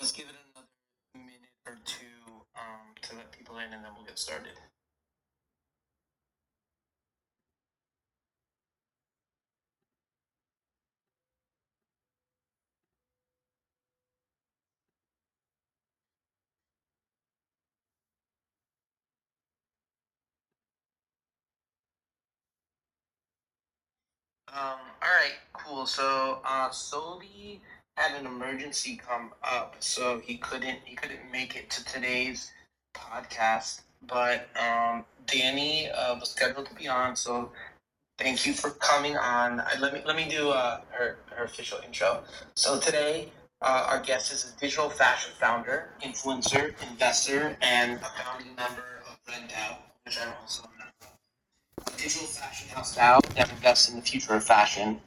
Let's give it another minute or two to let people in, and then we'll get started. All right, cool. So, Soli had an emergency come up, so he couldn't make it to today's podcast, but, Dani, was scheduled to be on. So thank you for coming on. Let me do, her official intro. So today, our guest is a digital fashion founder, influencer, investor, and a founding member of Red DAO, which I'm also a member of. Digital fashion house DAO that invests in the future of fashion,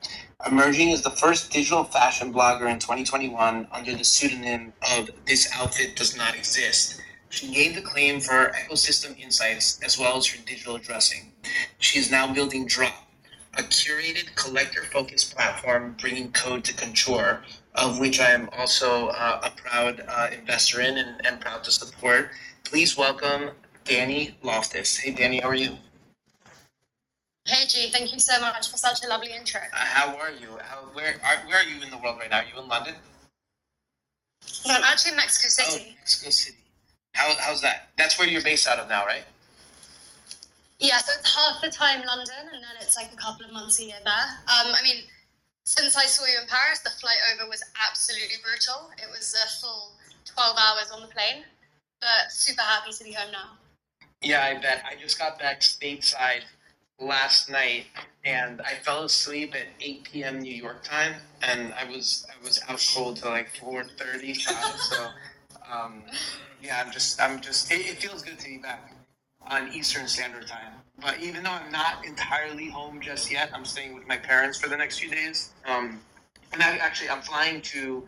emerging as the first digital fashion blogger in 2021 under the pseudonym of This Outfit Does Not Exist. She gained acclaim for her ecosystem insights as well as her digital dressing. She is now building DRAUP, a curated collector-focused platform bringing code to couture, of which I am also a proud investor in and proud to support. Please welcome Dani Loftus. Hey, Dani, how are you? Hey G, thank you so much for such a lovely intro. How are you? Where are you in the world right now? Are you in London? No, I'm actually in Mexico City. Oh, Mexico City. How's that? That's where you're based out of now, right? Yeah, so it's half the time London, and then it's like a couple of months a year there. I mean, since I saw you in Paris, the flight over was absolutely brutal. It was a full 12 hours on the plane, but super happy to be home now. Yeah, I bet. I just got back stateside last night, and I fell asleep at 8 p.m. New York time, and I was out cold till like 4:30. So, yeah, I'm just. It feels good to be back on Eastern Standard Time. But even though I'm not entirely home just yet, I'm staying with my parents for the next few days. And I'm flying to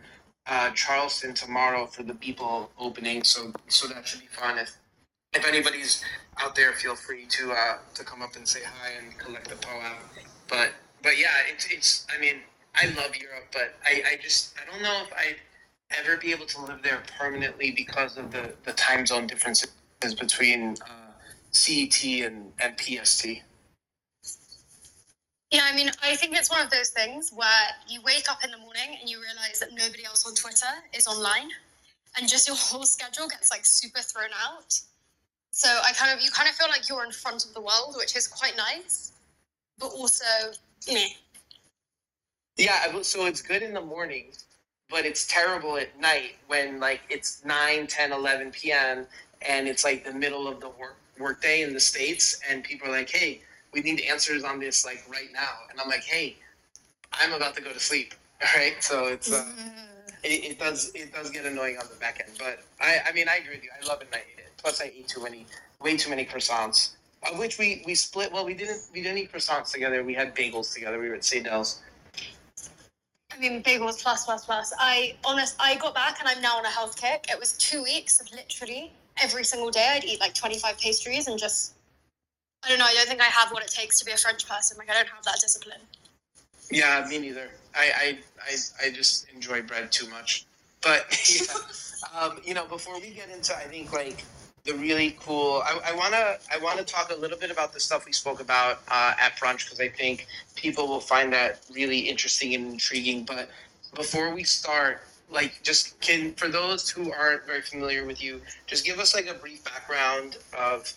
Charleston tomorrow for the People opening. So that should be fun. If anybody's out there, feel free to come up and say hi and collect the POAP. But yeah, it's. I mean, I love Europe, but I don't know if I'd ever be able to live there permanently because of the time zone differences between CET and PST. Yeah, I mean, I think it's one of those things where you wake up in the morning and you realize that nobody else on Twitter is online, and just your whole schedule gets like super thrown out. So you kind of feel like you're in front of the world, which is quite nice, but also meh. Yeah, so it's good in the morning, but it's terrible at night when like it's 9, 10, 11 p.m. and it's like the middle of the workday in the States, and people are like, hey, we need answers on this like right now. And I'm like, hey, I'm about to go to sleep. All right. So it's it does get annoying on the back end. But I mean, I agree with you. I love it night. Plus, I eat way too many croissants. Of which we split. Well, we didn't eat croissants together. We had bagels together. We were at St. Del's. I mean, bagels plus. I got back and I'm now on a health kick. It was 2 weeks of literally every single day I'd eat like 25 pastries and just, I don't know. I don't think I have what it takes to be a French person. Like I don't have that discipline. Yeah, me neither. I just enjoy bread too much. But yeah. Before we get into, I think like. The really cool. I wanna talk a little bit about the stuff we spoke about at brunch because I think people will find that really interesting and intriguing. But before we start, like, just for those who aren't very familiar with you, just give us like a brief background of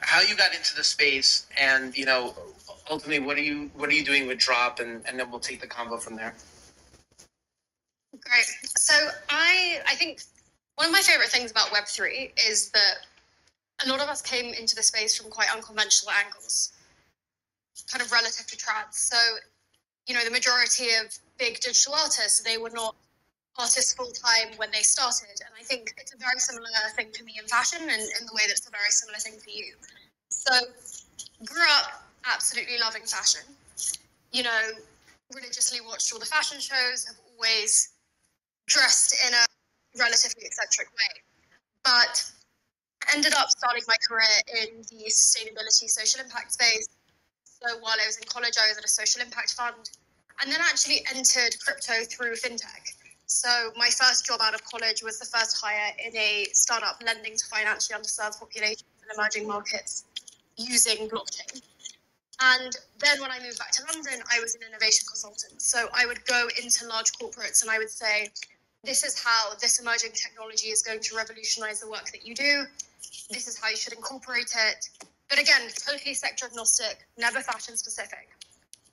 how you got into the space and ultimately what are you doing with DRAUP, and then we'll take the convo from there. Great. So I think. One of my favorite things about Web3 is that a lot of us came into the space from quite unconventional angles, kind of relative to trad. So, the majority of big digital artists, they were not artists full-time when they started. And I think it's a very similar thing to me in fashion and in the way that's a very similar thing for you. So grew up absolutely loving fashion, religiously watched all the fashion shows, have always dressed in a relatively eccentric way, but ended up starting my career in the sustainability social impact space. So while I was in college, I was at a social impact fund, and then actually entered crypto through fintech. So my first job out of college was the first hire in a startup lending to financially underserved populations in emerging markets using blockchain. And then when I moved back to London, I was an innovation consultant. So I would go into large corporates and I would say, this is how this emerging technology is going to revolutionize the work that you do. This is how you should incorporate it. But again, totally sector agnostic, never fashion specific,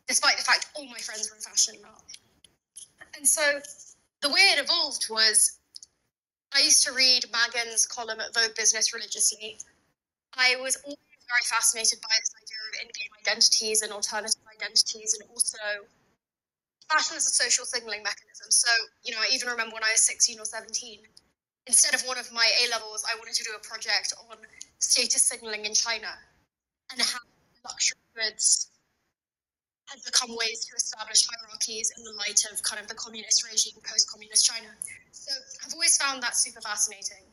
despite the fact all my friends were in fashion now. And so the way it evolved was I used to read Megan's column at Vogue Business religiously. I was always very fascinated by this idea of in-game identities and alternative identities, and also fashion as a social signaling mechanism. So, you know, I even remember when I was 16 or 17, instead of one of my A-levels, I wanted to do a project on status signaling in China and how luxury goods had become ways to establish hierarchies in the light of kind of the communist regime, post-communist China. So I've always found that super fascinating.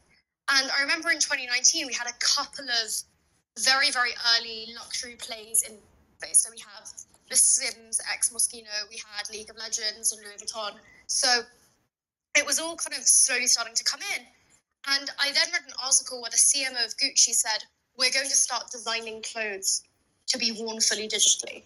And I remember in 2019, we had a couple of very, very early luxury plays in place. So we have The Sims, Ex Moschino, we had League of Legends and Louis Vuitton. So it was all kind of slowly starting to come in. And I then read an article where the CMO of Gucci said, we're going to start designing clothes to be worn fully digitally.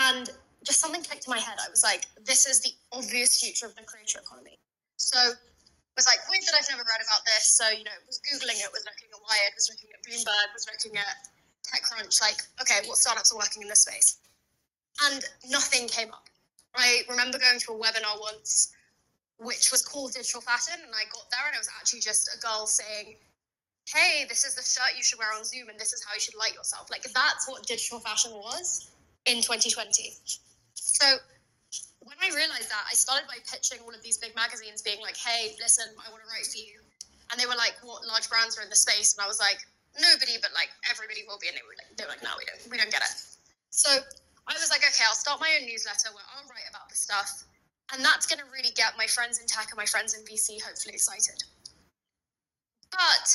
And just something clicked in my head. I was like, this is the obvious future of the creator economy. So it was like, weird that I've never read about this. So, you know, was Googling it, was looking at Wired, was looking at Bloomberg, was looking at TechCrunch, like, okay, what startups are working in this space? And nothing came up. I remember going to a webinar once which was called Digital Fashion, and I got there and it was actually just a girl saying, hey, this is the shirt you should wear on Zoom and this is how you should light yourself. Like, that's what digital fashion was in 2020. So when I realized that, I started by pitching all of these big magazines being like, hey, listen, I want to write for you. And they were like, what large brands are in the space? And I was like, nobody, but like everybody will be. And they were like, no, we don't get it. So I was like, okay, I'll start my own newsletter where I'll write about this stuff. And that's going to really get my friends in tech and my friends in VC hopefully excited. But,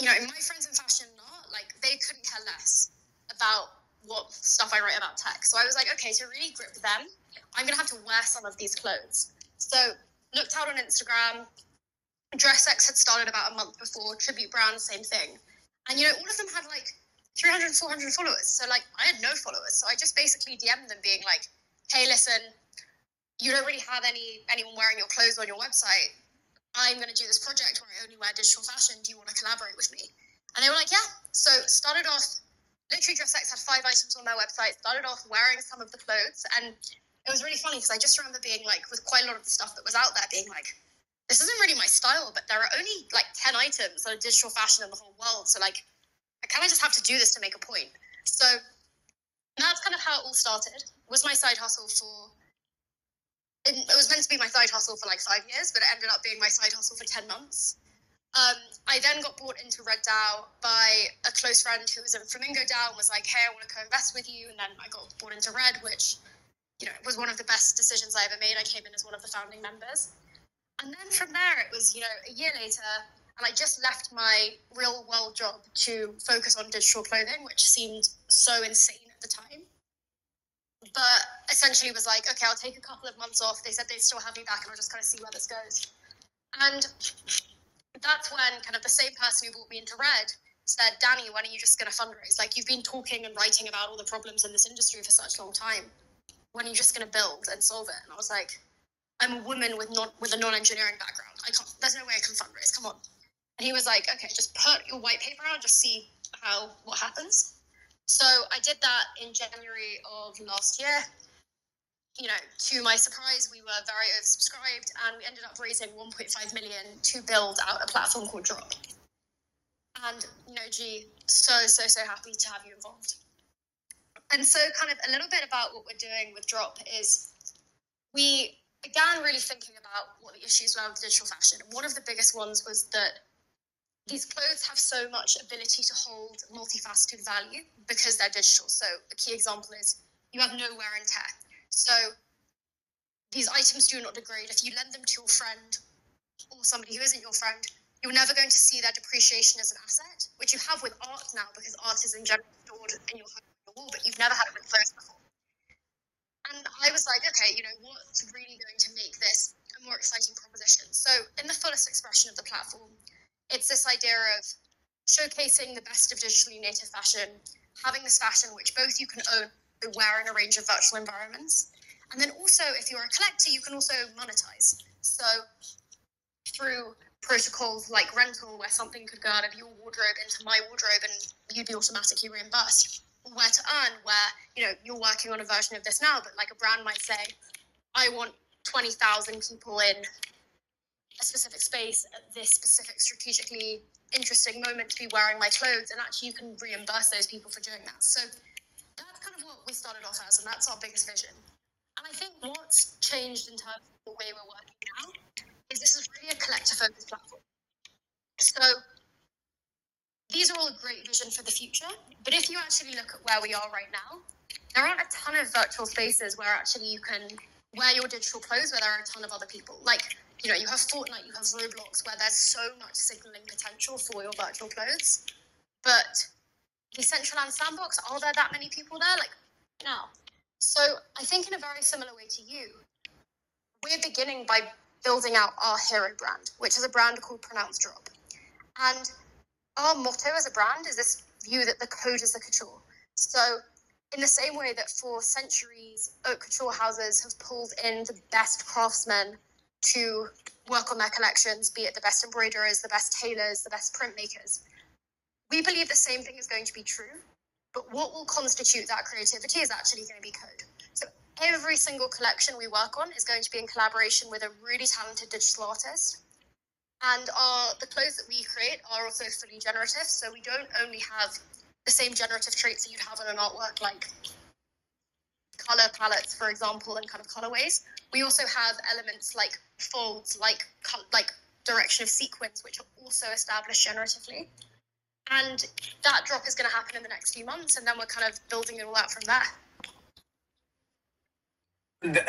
you know, my friends in fashion and art, like, they couldn't care less about what stuff I write about tech. So I was like, okay, to really grip them, I'm going to have to wear some of these clothes. So looked out on Instagram. DressX had started about a month before. Tribute Brand, same thing. And, you know, all of them had, like, 300, 400 followers. So, like, I had no followers. So I just basically DM'd them being like, hey, listen, you don't really have anyone wearing your clothes on your website. I'm going to do this project where I only wear digital fashion. Do you want to collaborate with me? And they were like, yeah. So started off, literally DressX had 5 items on their website, started off wearing some of the clothes. And it was really funny because I just remember being like, with quite a lot of the stuff that was out there, being like, this isn't really my style, but there are only like 10 items that are digital fashion in the whole world. So like, I kind of just have to do this to make a point. So that's kind of how it all started. It was my side hustle for... It was meant to be my side hustle for like 5 years, but it ended up being my side hustle for 10 months. I then got brought into Red DAO by a close friend who was in Flamingo DAO and was like, hey, I want to co-invest with you. And then I got brought into Red, which, you know, was one of the best decisions I ever made. I came in as one of the founding members. And then from there, it was, you know, a year later, and I just left my real world job to focus on digital clothing, which seemed so insane at the time. But essentially was like, okay, I'll take a couple of months off. They said they'd still have me back and I'll just kind of see where this goes. And that's when kind of the same person who brought me into Red said, Dani, when are you just going to fundraise? Like, you've been talking and writing about all the problems in this industry for such a long time. When are you just going to build and solve it? And I was like, I'm a woman with a non-engineering background. There's no way I can fundraise. Come on. And he was like, okay, just put your white paper out, just see what happens. So I did that in January of last year. You know, to my surprise, we were very oversubscribed and we ended up raising 1.5 million to build out a platform called DRAUP. And, you know, G, so happy to have you involved. And so kind of a little bit about what we're doing with DRAUP is we began really thinking about what the issues were with digital fashion. And one of the biggest ones was that these clothes have so much ability to hold multifaceted value because they're digital. So a key example is you have no wear and tear. So these items do not degrade. If you lend them to your friend or somebody who isn't your friend, you're never going to see their depreciation as an asset, which you have with art now because art is in general stored in your home on your wall, but you've never had it with clothes before. And I was like, okay, you know, what's really going to make this a more exciting proposition? perception of the platform. It's this idea of showcasing the best of digitally native fashion, having this fashion which both you can own and wear in a range of virtual environments. And then also, if you're a collector, you can also monetize. So through protocols like rental, where something could go out of your wardrobe into my wardrobe and you'd be automatically reimbursed. Where to earn, where, you know, you're working on a version of this now, but like a brand might say, I want 20,000 people in a specific space at this specific strategically interesting moment to be wearing my clothes, and actually you can reimburse those people for doing that. So that's kind of what we started off as, and that's our biggest vision. And I think what's changed in terms of the way we're working now is this is really a collector-focused platform. So these are all a great vision for the future, but if you actually look at where we are right now, there aren't a ton of virtual spaces where actually you can wear your digital clothes where there are a ton of other people. Like, you know, you have Fortnite, you have Roblox, where there's so much signaling potential for your virtual clothes. But the Decentraland Sandbox, are there that many people there? Like, no. So I think in a very similar way to you, we're beginning by building out our hero brand, which is a brand called Pronounced Drop. And our motto as a brand is this view that the code is the couture. So in the same way that for centuries, haute couture houses have pulled in the best craftsmen to work on their collections, be it the best embroiderers, the best tailors, the best printmakers, we believe the same thing is going to be true. But what will constitute that creativity is actually going to be code. So every single collection we work on is going to be in collaboration with a really talented digital artist. And the clothes that we create are also fully generative. So we don't only have the same generative traits that you'd have in an artwork, like color palettes, for example, and kind of colorways. We also have elements like folds, like direction of sequins, which are also established generatively. And that drop is going to happen in the next few months, and then we're kind of building it all out from there.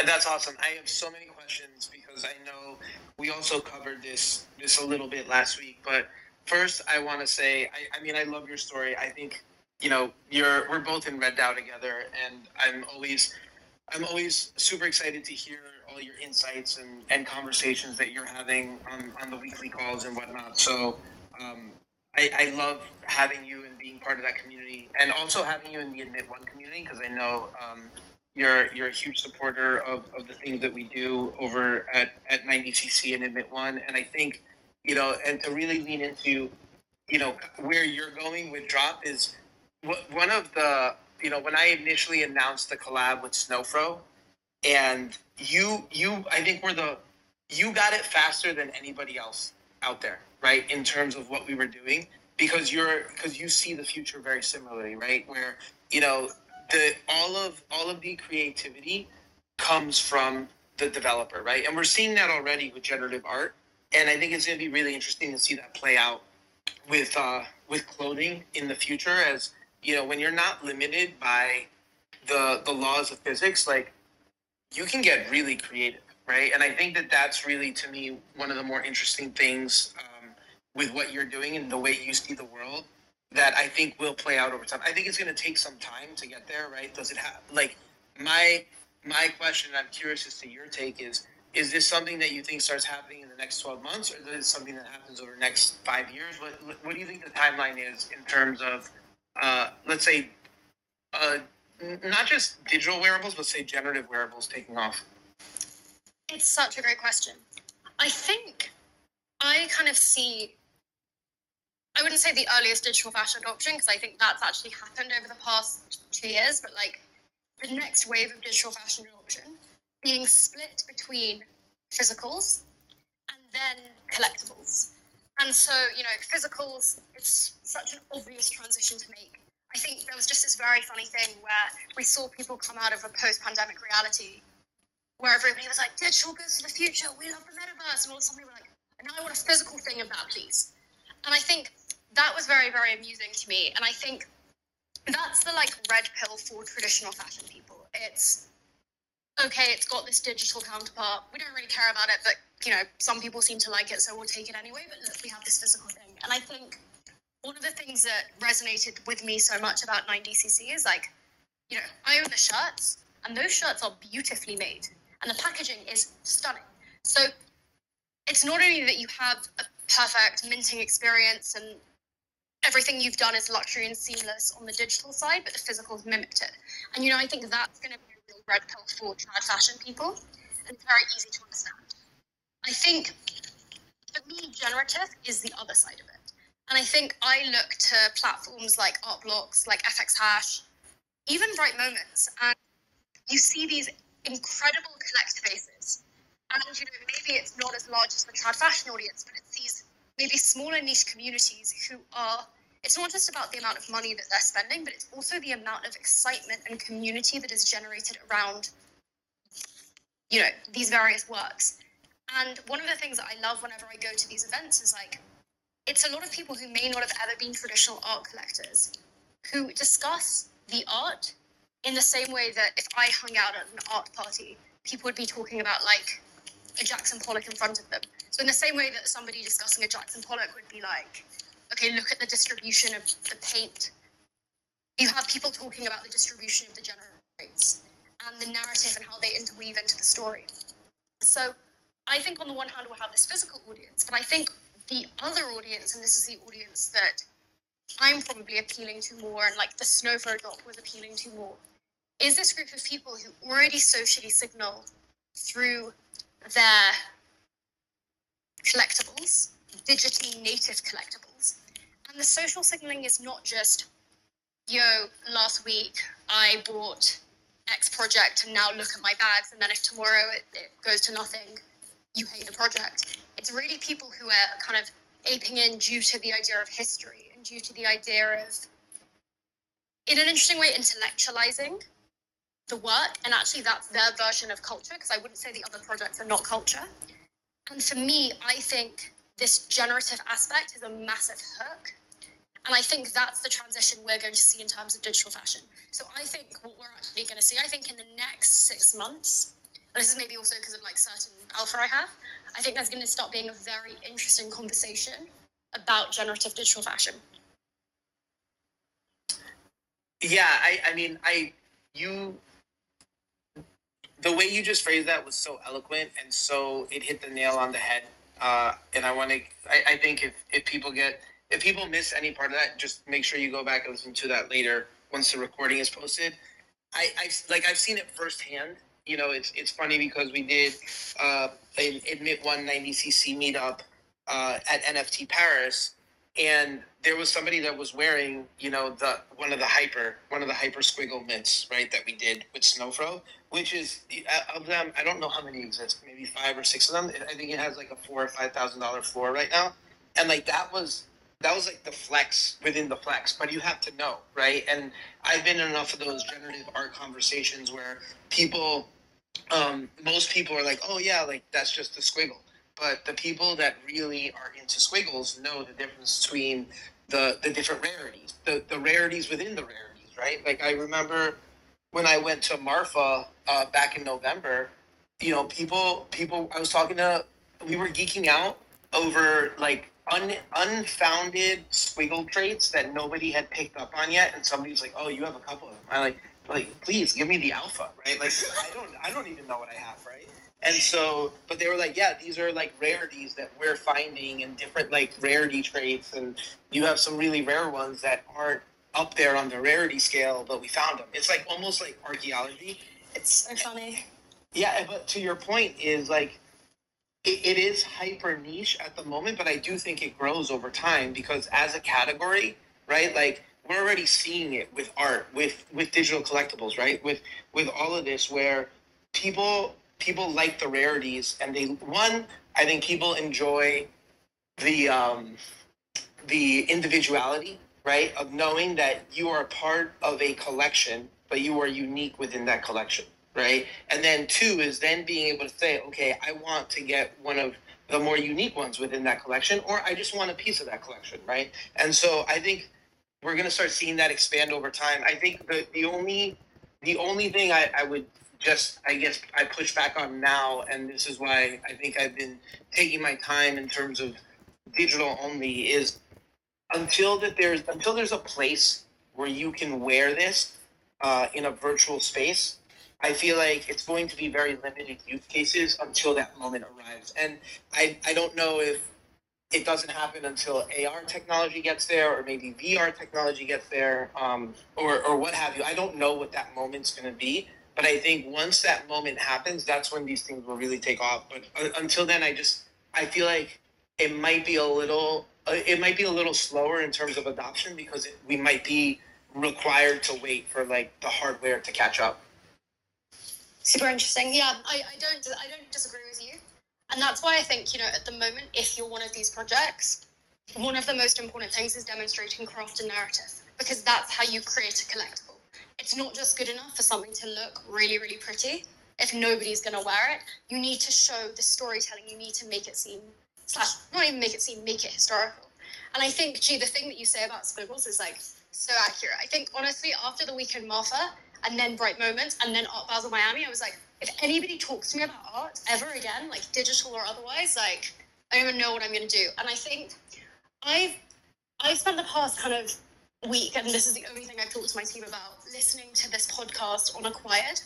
That's awesome. I have so many questions because I know we also covered this a little bit last week. But first, I want to say, I mean, I love your story. I think, you know, we're both in Red DAO together, and I'm always super excited to hear all your insights and conversations that you're having on the weekly calls and whatnot. So, I love having you and being part of that community, and also having you in the Admit One community, because I know you're a huge supporter of the things that we do over at 90CC and Admit One. And I think, you know, and to really lean into, you know, where you're going with DRAUP is one of the, you know, when I initially announced the collab with Snowfro, and you I think you got it faster than anybody else out there, right, in terms of what we were doing, because you see the future very similarly, right, where, you know, all of the creativity comes from the developer, right? And we're seeing that already with generative art, and I think it's going to be really interesting to see that play out with clothing in the future, as, you know, when you're not limited by the laws of physics, like, you can get really creative, right? And I think that's really, to me, one of the more interesting things with what you're doing and the way you see the world, that I think will play out over time. I think it's going to take some time to get there, right? Does it have, like, my question, I'm curious as to your take, is this something that you think starts happening in the next 12 months, or is this something that happens over the next 5 years? What do you think the timeline is in terms of, let's say, not just digital wearables, but say generative wearables taking off? It's such a great question. I think I kind of see, I wouldn't say the earliest digital fashion adoption, because I think that's actually happened over the past 2 years, but like the next wave of digital fashion adoption being split between physicals and then collectibles. And so, you know, physicals, it's such an obvious transition to make. I think there was just this very funny thing where we saw people come out of a post-pandemic reality where everybody was like, digital goes to the future, we love the metaverse, and all of a sudden we were like, and now I want a physical thing of that, please. And I think that was very, very amusing to me. And I think that's the like red pill for traditional fashion people. It's okay, it's got this digital counterpart. We don't really care about it, but you know, some people seem to like it, so we'll take it anyway. But look, we have this physical thing. And I think one of the things that resonated with me so much about 90CC is like, you know, I own the shirts, and those shirts are beautifully made, and the packaging is stunning. So it's not only that you have a perfect minting experience, and everything you've done is luxury and seamless on the digital side, but the physical's mimicked it. And, I think that's going to be a real red pill for trad fashion people, and it's very easy to understand. I think, for me, generative is the other side of it. And I think I look to platforms like Artblocks, like FX Hash, even Bright Moments, and you see these incredible collect spaces. And, maybe it's not as large as the trad fashion audience, but it's these maybe smaller niche communities who are, it's not just about the amount of money that they're spending, but it's also the amount of excitement and community that is generated around, these various works. And one of the things that I love whenever I go to these events is, it's a lot of people who may not have ever been traditional art collectors who discuss the art in the same way that if I hung out at an art party, people would be talking about, a Jackson Pollock in front of them. So in the same way that somebody discussing a Jackson Pollock would be like, okay, look at the distribution of the paint. You have people talking about the distribution of the general rates and the narrative and how they interweave into the story. So I think on the one hand, we'll have this physical audience, but I think the other audience, and this is the audience that I'm probably appealing to more, and the Snowfro doc was appealing to more, is this group of people who already socially signal through their collectibles, digitally native collectibles. And the social signaling is not just, last week I bought X project and now look at my bags, and then if tomorrow it goes to nothing, you hate the project. It's really people who are kind of aping in due to the idea of history and due to the idea of, in an interesting way, intellectualizing the work, and actually that's their version of culture, because I wouldn't say the other projects are not culture. And for me, I think this generative aspect is a massive hook, and I think that's the transition we're going to see in terms of digital fashion. So I think what we're actually going to see, I think in the next 6 months, and this is maybe also because of certain alpha I have, I think that's going to start being a very interesting conversation about generative digital fashion. Yeah, I mean, the way you just phrased that was so eloquent, and so it hit the nail on the head. And I think if people miss any part of that, just make sure you go back and listen to that later once the recording is posted. I've seen it firsthand. It's funny because we did an Admit One 90CC meetup at NFT Paris, and there was somebody that was wearing, one of the hyper squiggle mints, right, that we did with Snowfro, which is, of them, I don't know how many exist, maybe 5 or 6 of them. I think it has a $4,000 or $5,000 floor right now. And that was the flex within the flex, but you have to know, right? And I've been in enough of those generative art conversations where people, most people are oh yeah, that's just the squiggle. But the people that really are into squiggles know the difference between the different rarities, the rarities within the rarities, right? I remember when I went to Marfa back in November, people I was talking to, we were geeking out over unfounded squiggle traits that nobody had picked up on yet, and somebody's oh, you have a couple of them. I please give me the alpha, right? I don't even know what I have, right? And so, but they were yeah, these are rarities that we're finding, and different rarity traits, and you have some really rare ones that aren't up there on the rarity scale, but we found them. It's almost like archaeology. It's so funny. Yeah, but to your point is it is hyper niche at the moment, but I do think it grows over time because as a category, right? We're already seeing it with art, with digital collectibles, right? With all of this, where people like the rarities, and I think people enjoy the individuality, right, of knowing that you are part of a collection, but you are unique within that collection, right? And then 2 is then being able to say, okay, I want to get one of the more unique ones within that collection, or I just want a piece of that collection, right? And so I think we're going to start seeing that expand over time. I think the only thing I would just, I guess, I push back on now, and this is why I think I've been taking my time in terms of digital only, is until there's a place where you can wear this in a virtual space, I feel it's going to be very limited use cases until that moment arrives. And I don't know if it doesn't happen until AR technology gets there, or maybe VR technology gets there, or what have you. I don't know what that moment's going to be, but I think once that moment happens, that's when these things will really take off. But until then, I feel like it might be a little slower in terms of adoption, because we might be required to wait for like the hardware to catch up. Super interesting. Yeah, I don't disagree with you. And that's why I think, you know, at the moment, if you're one of these projects, one of the most important things is demonstrating craft and narrative, because that's how you create a collectible. It's not just good enough for something to look really, really pretty. If nobody's going to wear it, you need to show the storytelling. You need to make it seem, make it historical. And I think, the thing that you say about Squiggles is like so accurate. I think, honestly, after the weekend Marfa, and then Bright Moments, and then Art Basel Miami, I was like, if anybody talks to me about art ever again, like digital or otherwise, like I don't even know what I'm going to do. And I think I've spent the past kind of week, and this is the only thing I've talked to my team about, listening to this podcast on Acquired,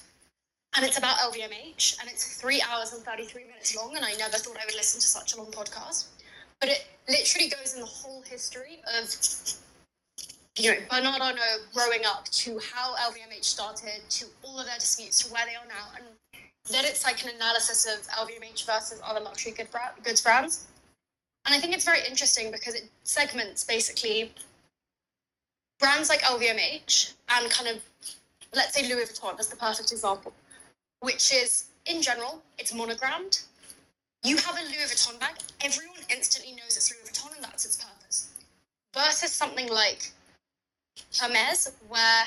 and it's about LVMH, and it's 3 hours and 33 minutes long, and I never thought I would listen to such a long podcast. But it literally goes in the whole history of, you know, Bernard Arnault growing up, to how LVMH started, to all of their disputes, to where they are now. And then it's like an analysis of LVMH versus other luxury goods brands. And I think it's very interesting because it segments basically brands like LVMH and kind of, let's say Louis Vuitton is the perfect example, which is, in general, it's monogrammed. You have a Louis Vuitton bag, everyone instantly knows it's Louis Vuitton and that's its purpose. Versus something like Hermes, where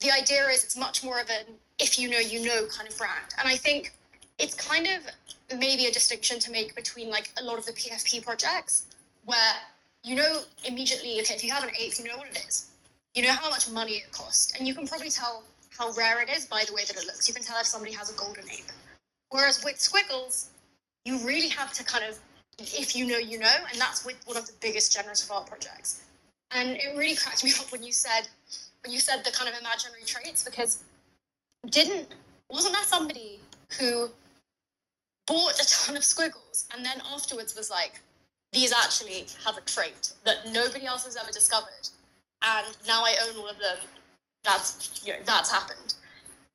the idea is it's much more of an if you know kind of brand. And I think it's kind of maybe a distinction to make between like a lot of the PFP projects where you know immediately, okay, if you have an ape, you know what it is. You know how much money it costs. And you can probably tell how rare it is by the way that it looks. You can tell if somebody has a golden ape. Whereas with Squiggles, you really have to kind of, if you know, and that's with one of the biggest generative art projects. And it really cracked me up when you said the kind of imaginary traits, because wasn't there somebody who bought a ton of Squiggles and then afterwards was like, these actually have a trait that nobody else has ever discovered, and now I own all of them. That's happened.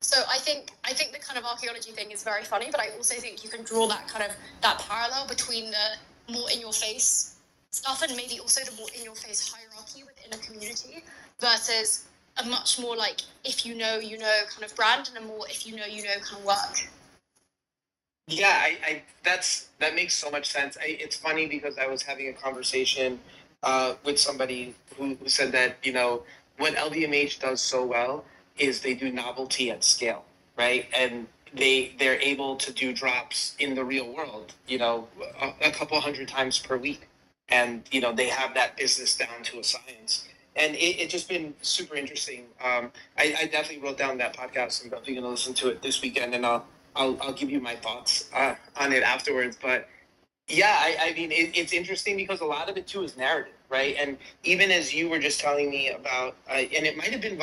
So I think the kind of archaeology thing is very funny, but I also think you can draw that kind of that parallel between the more in your face stuff and maybe also the more in your face hierarchy within a community versus a much more like if you know kind of brand, and a more if you know kind of work. Yeah, that makes so much sense. It's funny because I was having a conversation with somebody who said that, you know, what LVMH does so well is they do novelty at scale, right? And they're able to do drops in the real world, you know, a couple hundred times per week. And, you know, they have that business down to a science. And it's just been super interesting. I definitely wrote down that podcast. I'm definitely going to listen to it this weekend, and I'll give you my thoughts on it afterwards. But, yeah, I mean, it's interesting because a lot of it, too, is narrative, right? And even as you were just telling me about, and it might have been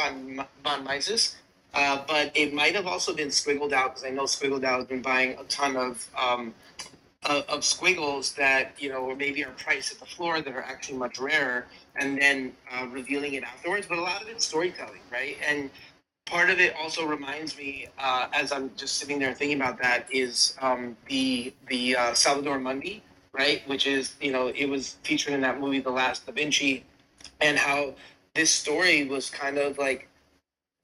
Von Mises, but it might have also been SquiggleDAO, because I know SquiggleDAO has been buying a ton of Squiggles that, you know, maybe are priced at the floor that are actually much rarer, and then revealing it afterwards. But a lot of it's storytelling, right? And part of it also reminds me, as I'm just sitting there thinking about that, is the Salvador Mundi, right? Which is, you know, it was featured in that movie, The Last Da Vinci, and how this story was kind of like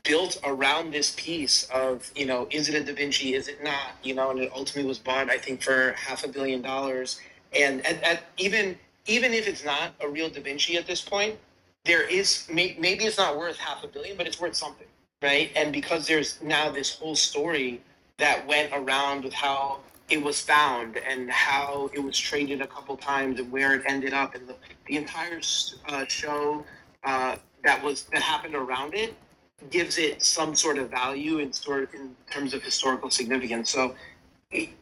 built around this piece of, you know, is it a Da Vinci, is it not, you know, and it ultimately was bought, I think, for $500 million. And even if it's not a real Da Vinci at this point, there is, maybe it's not worth $500 million, but it's worth something, right? And because there's now this whole story that went around with how it was found and how it was traded a couple times and where it ended up, and the entire show that happened around it, gives it some sort of value in terms of historical significance. So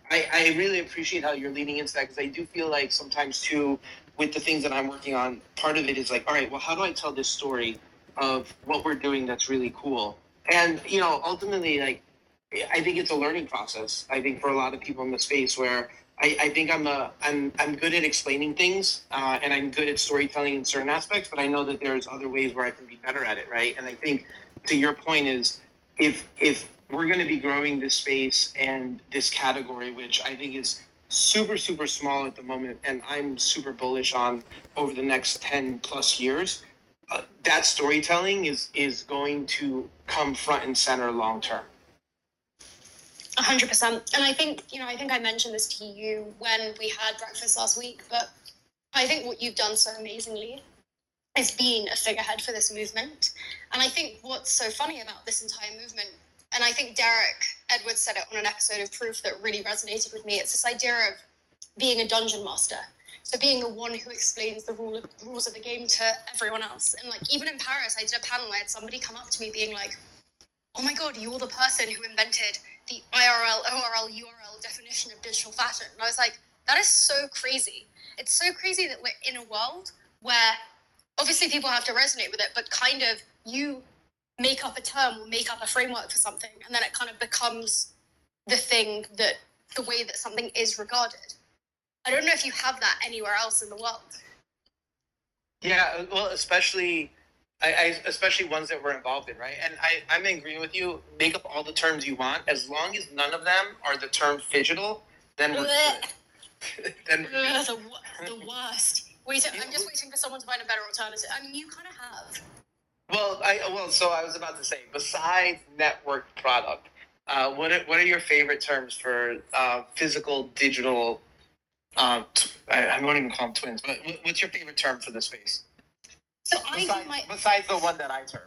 I really appreciate how you're leaning into that, because I do feel like sometimes too, with the things that I'm working on, part of it is like, all right, well, how do I tell this story of what we're doing that's really cool? And, you know, ultimately, like, I think it's a learning process, I think, for a lot of people in the space where I think I'm good at explaining things, and I'm good at storytelling in certain aspects, but I know that there's other ways where I can be better at it, right? And I think, to your point, is if we're going to be growing this space and this category, which I think is super, super small at the moment, and I'm super bullish on over the next 10 plus years, that storytelling is going to come front and center long term. 100%. And I think, I mentioned this to you when we had breakfast last week, but I think what you've done so amazingly is being a figurehead for this movement. And I think what's so funny about this entire movement, and I think Derek Edwards said it on an episode of Proof that really resonated with me, it's this idea of being a dungeon master. So being the one who explains the rules of the game to everyone else. And like, even in Paris, I did a panel, I had somebody come up to me being like, oh my God, you're the person who invented the IRL, ORL, URL definition of digital fashion. And I was like, that is so crazy. It's so crazy that we're in a world where obviously people have to resonate with it, but kind of you make up a term or make up a framework for something, and then it kind of becomes the thing that, the way that something is regarded. I don't know if you have that anywhere else in the world. Yeah, well, especially... especially ones that we're involved in, right? And I'm agreeing with you. Make up all the terms you want. As long as none of them are the term fidgetal, then we're good. The worst. I'm just waiting for someone to find a better alternative. I mean, you kind of have. So I was about to say, besides network product, what are your favorite terms for physical, digital, I won't even call them twins, but what's your favorite term for this space? Besides the one that I term.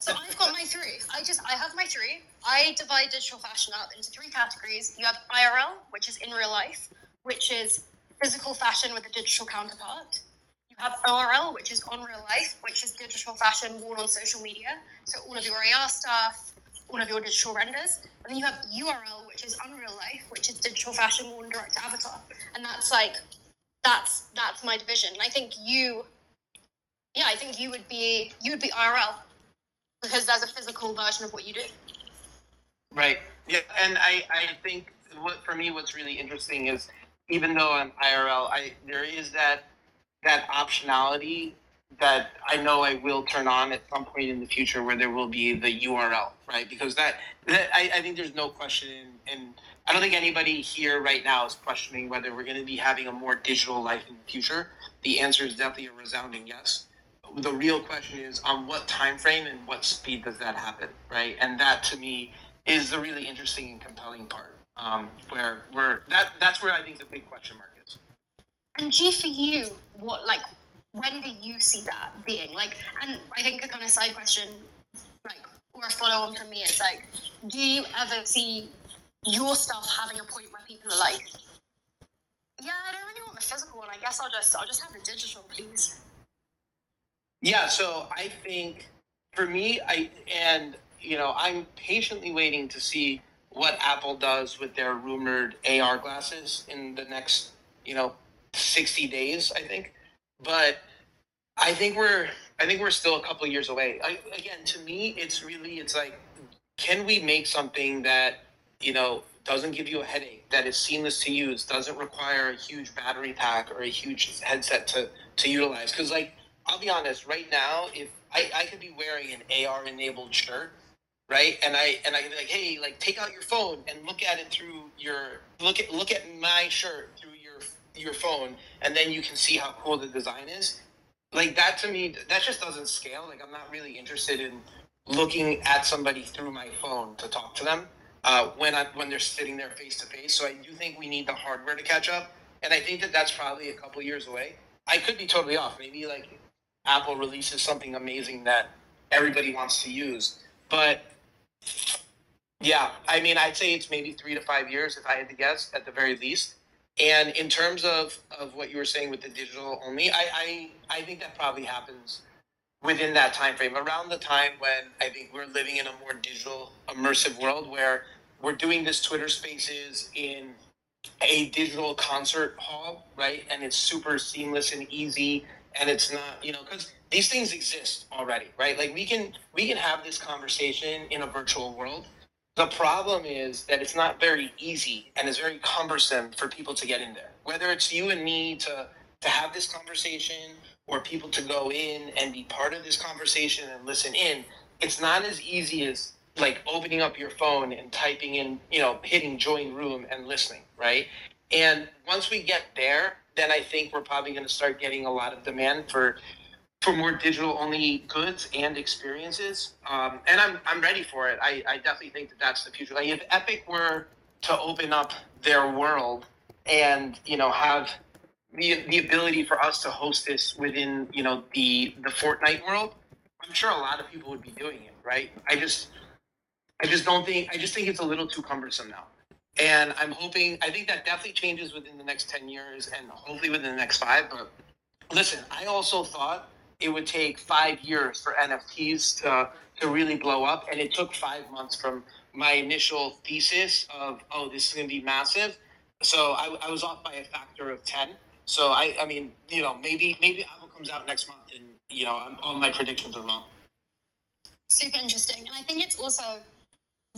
So I've got my three. I have my three. I divide digital fashion up into three categories. You have IRL, which is in real life, which is physical fashion with a digital counterpart. You have ORL, which is on real life, which is digital fashion worn on social media. So all of your AR stuff, all of your digital renders. And then you have URL, which is unreal life, which is digital fashion worn direct to avatar. And that's my division. And I think you would be IRL because there's a physical version of what you do. Right. Yeah, and I think what's really interesting is even though I'm IRL, there is that optionality that I know I will turn on at some point in the future where there will be the URL, right? Because I think there's no question, and I don't think anybody here right now is questioning whether we're going to be having a more digital life in the future. The answer is definitely a resounding yes. The real question is on what time frame and what speed does that happen, right? And that to me is the really interesting and compelling part, where that's where I think the big question mark is. And G, for you, what, like, when do you see that being? Like, and I think a kind of side question, like, or a follow on from me is like, do you ever see your stuff having a point where people are like, yeah, I don't really want the physical one. I guess I'll just have the digital, please. Yeah, so I think for me, I'm patiently waiting to see what Apple does with their rumored AR glasses in the next, 60 days, I think. But I think we're still a couple of years away. Again, to me, it's like, can we make something that, doesn't give you a headache, that is seamless to use, doesn't require a huge battery pack or a huge headset to utilize? Because, like, I'll be honest, right now, if I could be wearing an AR-enabled shirt, right? And I could be like, hey, like, take out your phone and look at it through your look at my shirt through your phone, and then you can see how cool the design is. Like, that to me, that just doesn't scale. Like, I'm not really interested in looking at somebody through my phone to talk to them when they're sitting there face to face. So I do think we need the hardware to catch up, and I think that's probably a couple years away. I could be totally off. Maybe like Apple releases something amazing that everybody wants to use. But yeah, I mean, I'd say it's maybe 3 to 5 years if I had to guess, at the very least. And in terms of what you were saying with the digital only, I think that probably happens within that time frame, around the time when I think we're living in a more digital, immersive world where we're doing this Twitter Spaces in a digital concert hall, right? And it's super seamless and easy. And it's not, because these things exist already, right? Like we can have this conversation in a virtual world, The problem is that it's not very easy and it's very cumbersome for people to get in there. Whether it's you and me to have this conversation or people to go in and be part of this conversation and listen in, it's not as easy as like opening up your phone and typing in, you know, hitting join room and listening, right? And once we get there, then I think we're probably going to start getting a lot of demand for more digital-only goods and experiences. And I'm ready for it. I definitely think that that's the future. Like if Epic were to open up their world and, you know, have the ability for us to host this within, you know, the Fortnite world, I'm sure a lot of people would be doing it, right? I just think it's a little too cumbersome now. And I'm hoping, I think that definitely changes within the next 10 years and hopefully within the next 5. But listen, I also thought it would take 5 years for NFTs to really blow up. And it took 5 months from my initial thesis of, oh, this is going to be massive. So I was off by a factor of 10. So I mean, you know, maybe Apple comes out next month and, you know, all my predictions are wrong. Super interesting. And I think it's also,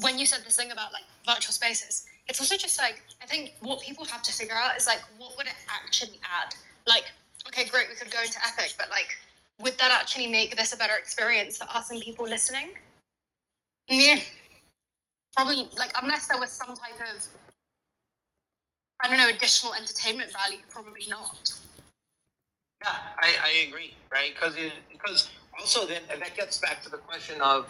when you said this thing about like virtual spaces, it's also just like, I think what people have to figure out is like, what would it actually add? Like, okay, great, we could go into Epic, but like, would that actually make this a better experience for us and people listening? Yeah. Probably, like, unless there was some type of, I don't know, additional entertainment value, probably not. Yeah, I agree, right? Because also then that gets back to the question of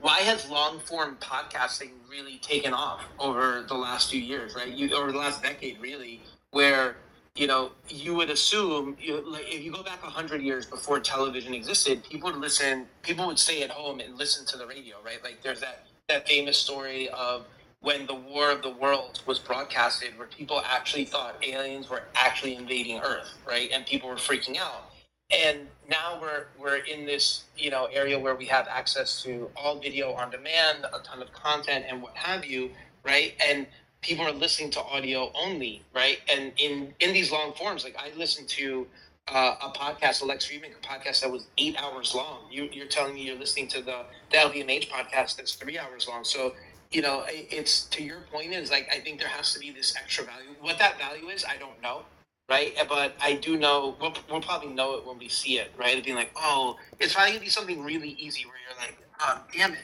why has long-form podcasting really taken off over the last few years, right? Over the last decade, really, where... You know, you would assume, like, if you go back 100 years before television existed, people would listen, people would stay at home and listen to the radio, right? Like there's that famous story of when the War of the Worlds was broadcasted, where people actually thought aliens were actually invading Earth, right? And people were freaking out. And now we're in this, you know, area where we have access to all video on demand, a ton of content and what have you, right? And people are listening to audio only, right? And in these long forms, like I listened to a podcast, a Lex Friedman podcast that was 8 hours long. You're telling me you're listening to the LVMH podcast that's 3 hours long. So, you know, it's to your point is like, I think there has to be this extra value. What that value is, I don't know, right? But I do know, we'll probably know it when we see it, right? It'd be like, oh, it's probably gonna be something really easy where you're like, oh, damn it.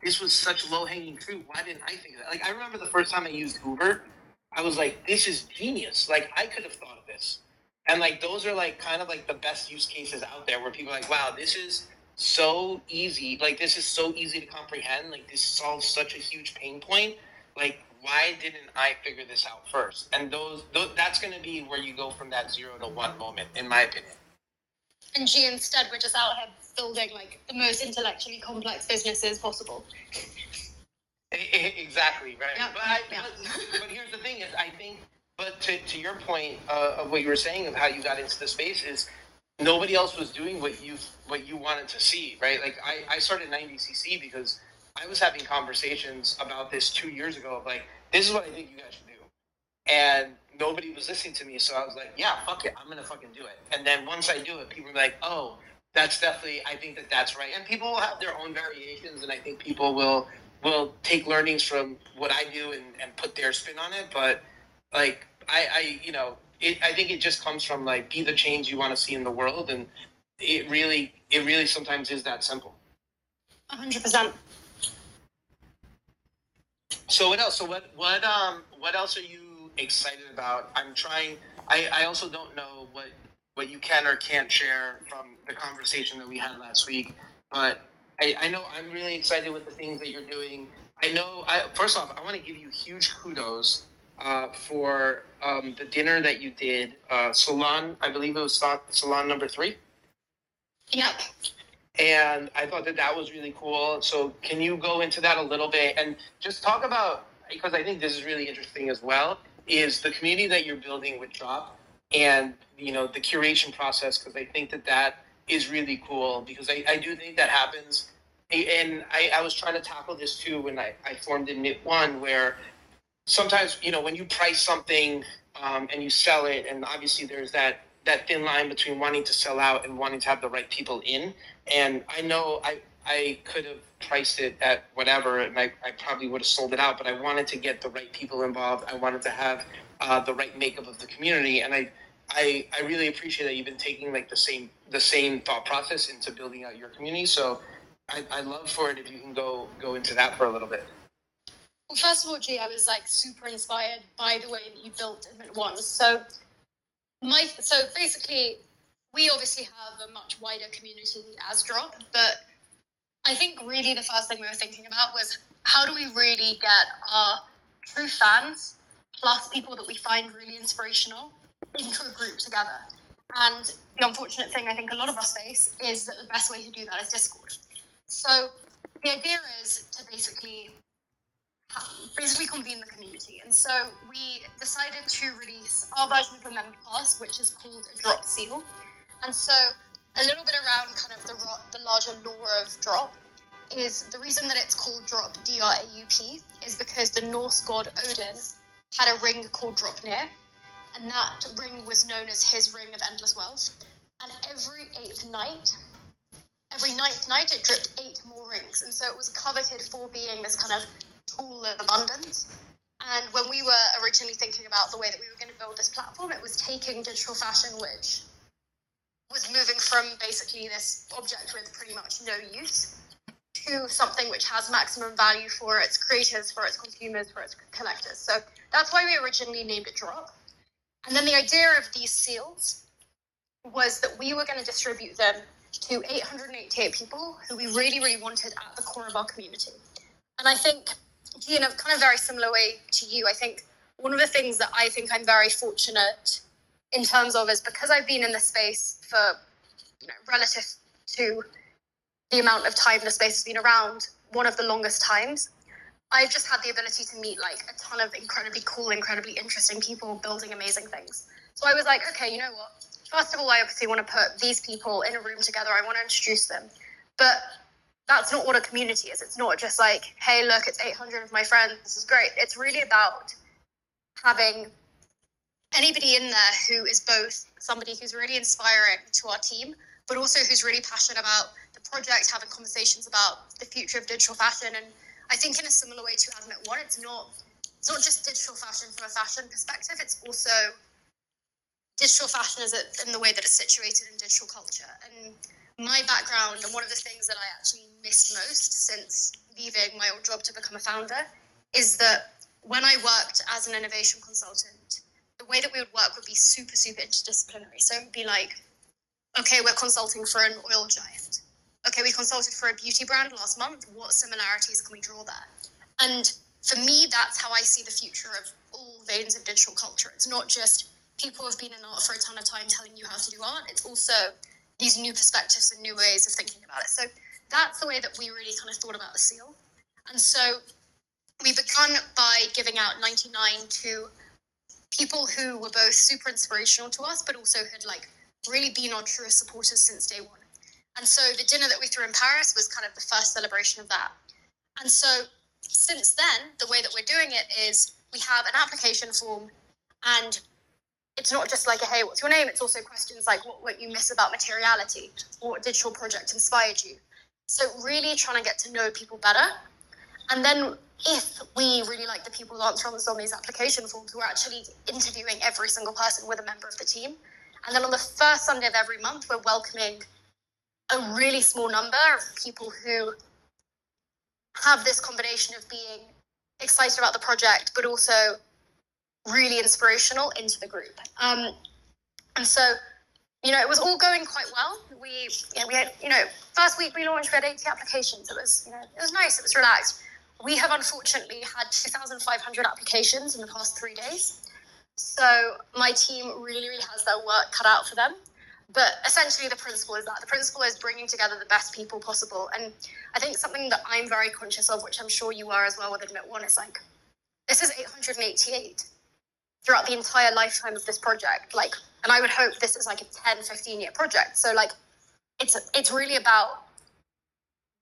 This was such low-hanging fruit. Why didn't I think of that? Like, I remember the first time I used Uber, I was like, this is genius. Like, I could have thought of this. And, like, those are, like, kind of, like, the best use cases out there where people are like, wow, this is so easy. Like, this is so easy to comprehend. Like, this solves such a huge pain point. Like, why didn't I figure this out first? And those that's going to be where you go from that 0 to 1 moment, in my opinion. And instead, we're just out here building, like, the most intellectually complex businesses possible. Exactly, right? Yeah. But here's the thing is, I think, but to your point of what you were saying of how you got into the space is nobody else was doing what you wanted to see, right? Like, I started 90CC because I was having conversations about this 2 years ago of, like, this is what I think you guys should do. And nobody was listening to me, so I was like, yeah, fuck it, I'm going to fucking do it. And then once I do it, people are like, oh, that's definitely, I think that that's right. And people will have their own variations, and I think people will take learnings from what I do and put their spin on it. But, like, I you know, I think it just comes from, like, be the change you want to see in the world, and it really sometimes is that simple. 100%. So what else? So what else are you excited about? I'm trying. I also don't know what you can or can't share from the conversation that we had last week, but I know I'm really excited with the things that you're doing. I know, first off, I want to give you huge kudos for the dinner that you did. Salon, I believe it was Salon number 3? Yep. And I thought that was really cool. So can you go into that a little bit and just talk about, because I think this is really interesting as well, is the community that you're building with DRAUP and, you know, the curation process, because I think that is really cool, because I do think that happens. And I was trying to tackle this too when I formed Admit One, where sometimes, you know, when you price something and you sell it, and obviously there's that thin line between wanting to sell out and wanting to have the right people in. And I know I I could have priced it at whatever, and I probably would have sold it out, but I wanted to get the right people involved. I wanted to have the right makeup of the community, and I really appreciate that you've been taking like the same thought process into building out your community. So I'd love for it if you can go into that for a little bit. Well, first of all, G, I was like super inspired by the way that you built Admit One. So basically, we obviously have a much wider community as DRAUP, but I think really the first thing we were thinking about was how do we really get our true fans plus people that we find really inspirational into a group together. And the unfortunate thing I think a lot of us face is that the best way to do that is Discord. So the idea is to basically convene the community. And so we decided to release our version of the member pass, which is called a DRAUP seal. And so a little bit around kind of the larger lore of DRAUP is the reason that it's called DRAUP, D-R-A-U-P, is because the Norse god Odin had a ring called Draupnir, and that ring was known as his ring of endless wealth. And every ninth night, it dripped 8 more rings. And so it was coveted for being this kind of tool of abundance. And when we were originally thinking about the way that we were going to build this platform, it was taking digital fashion, which was moving from basically this object with pretty much no use to something which has maximum value for its creators, for its consumers, for its collectors. So that's why we originally named it DRAUP. And then the idea of these seals was that we were going to distribute them to 888 people who we really, really wanted at the core of our community. And I think, in a kind of very similar way to you, I think one of the things that I think I'm very fortunate in terms of is because I've been in this space for, relative to the amount of time the space has been around, one of the longest times, I've just had the ability to meet like a ton of incredibly cool, incredibly interesting people building amazing things. So I was like, okay, you know what? First of all, I obviously want to put these people in a room together. I want to introduce them. But that's not what a community is. It's not just like, hey, look, it's 800 of my friends. This is great. It's really about having anybody in there who is both somebody who's really inspiring to our team, but also who's really passionate about the project, having conversations about the future of digital fashion. And I think in a similar way to Admit One, it's not just digital fashion from a fashion perspective, it's also digital fashion in the way that it's situated in digital culture. And my background, and one of the things that I actually miss most since leaving my old job to become a founder, is that when I worked as an innovation consultant, the way that we would work would be super, super interdisciplinary. So it would be like, okay, we're consulting for an oil giant. Okay, we consulted for a beauty brand last month. What similarities can we draw there? And for me, that's how I see the future of all veins of digital culture. It's not just people who have been in art for a ton of time telling you how to do art. It's also these new perspectives and new ways of thinking about it. So that's the way that we really kind of thought about the seal. And so we began by giving out 99 to people who were both super inspirational to us, but also had like really been our truest supporters since day one. And so the dinner that we threw in Paris was kind of the first celebration of that. And so since then, the way that we're doing it is we have an application form, and it's not just like, hey, what's your name? It's also questions like, what you miss about materiality? What digital project inspired you? So really trying to get to know people better. And then if we really like the people that answer on these application forms, we're actually interviewing every single person with a member of the team. And then on the first Sunday of every month, we're welcoming a really small number of people who have this combination of being excited about the project, but also really inspirational into the group. And so, it was all going quite well. We had first week we launched, we had 80 applications. It was nice. It was relaxed. We have unfortunately had 2,500 applications in the past 3 days. So my team really, really has their work cut out for them. But essentially the principle is that. The principle is bringing together the best people possible. And I think something that I'm very conscious of, which I'm sure you are as well with Admit One, is like, this is 888 throughout the entire lifetime of this project. Like, and I would hope this is like a 10, 15-year project. So like, it's really about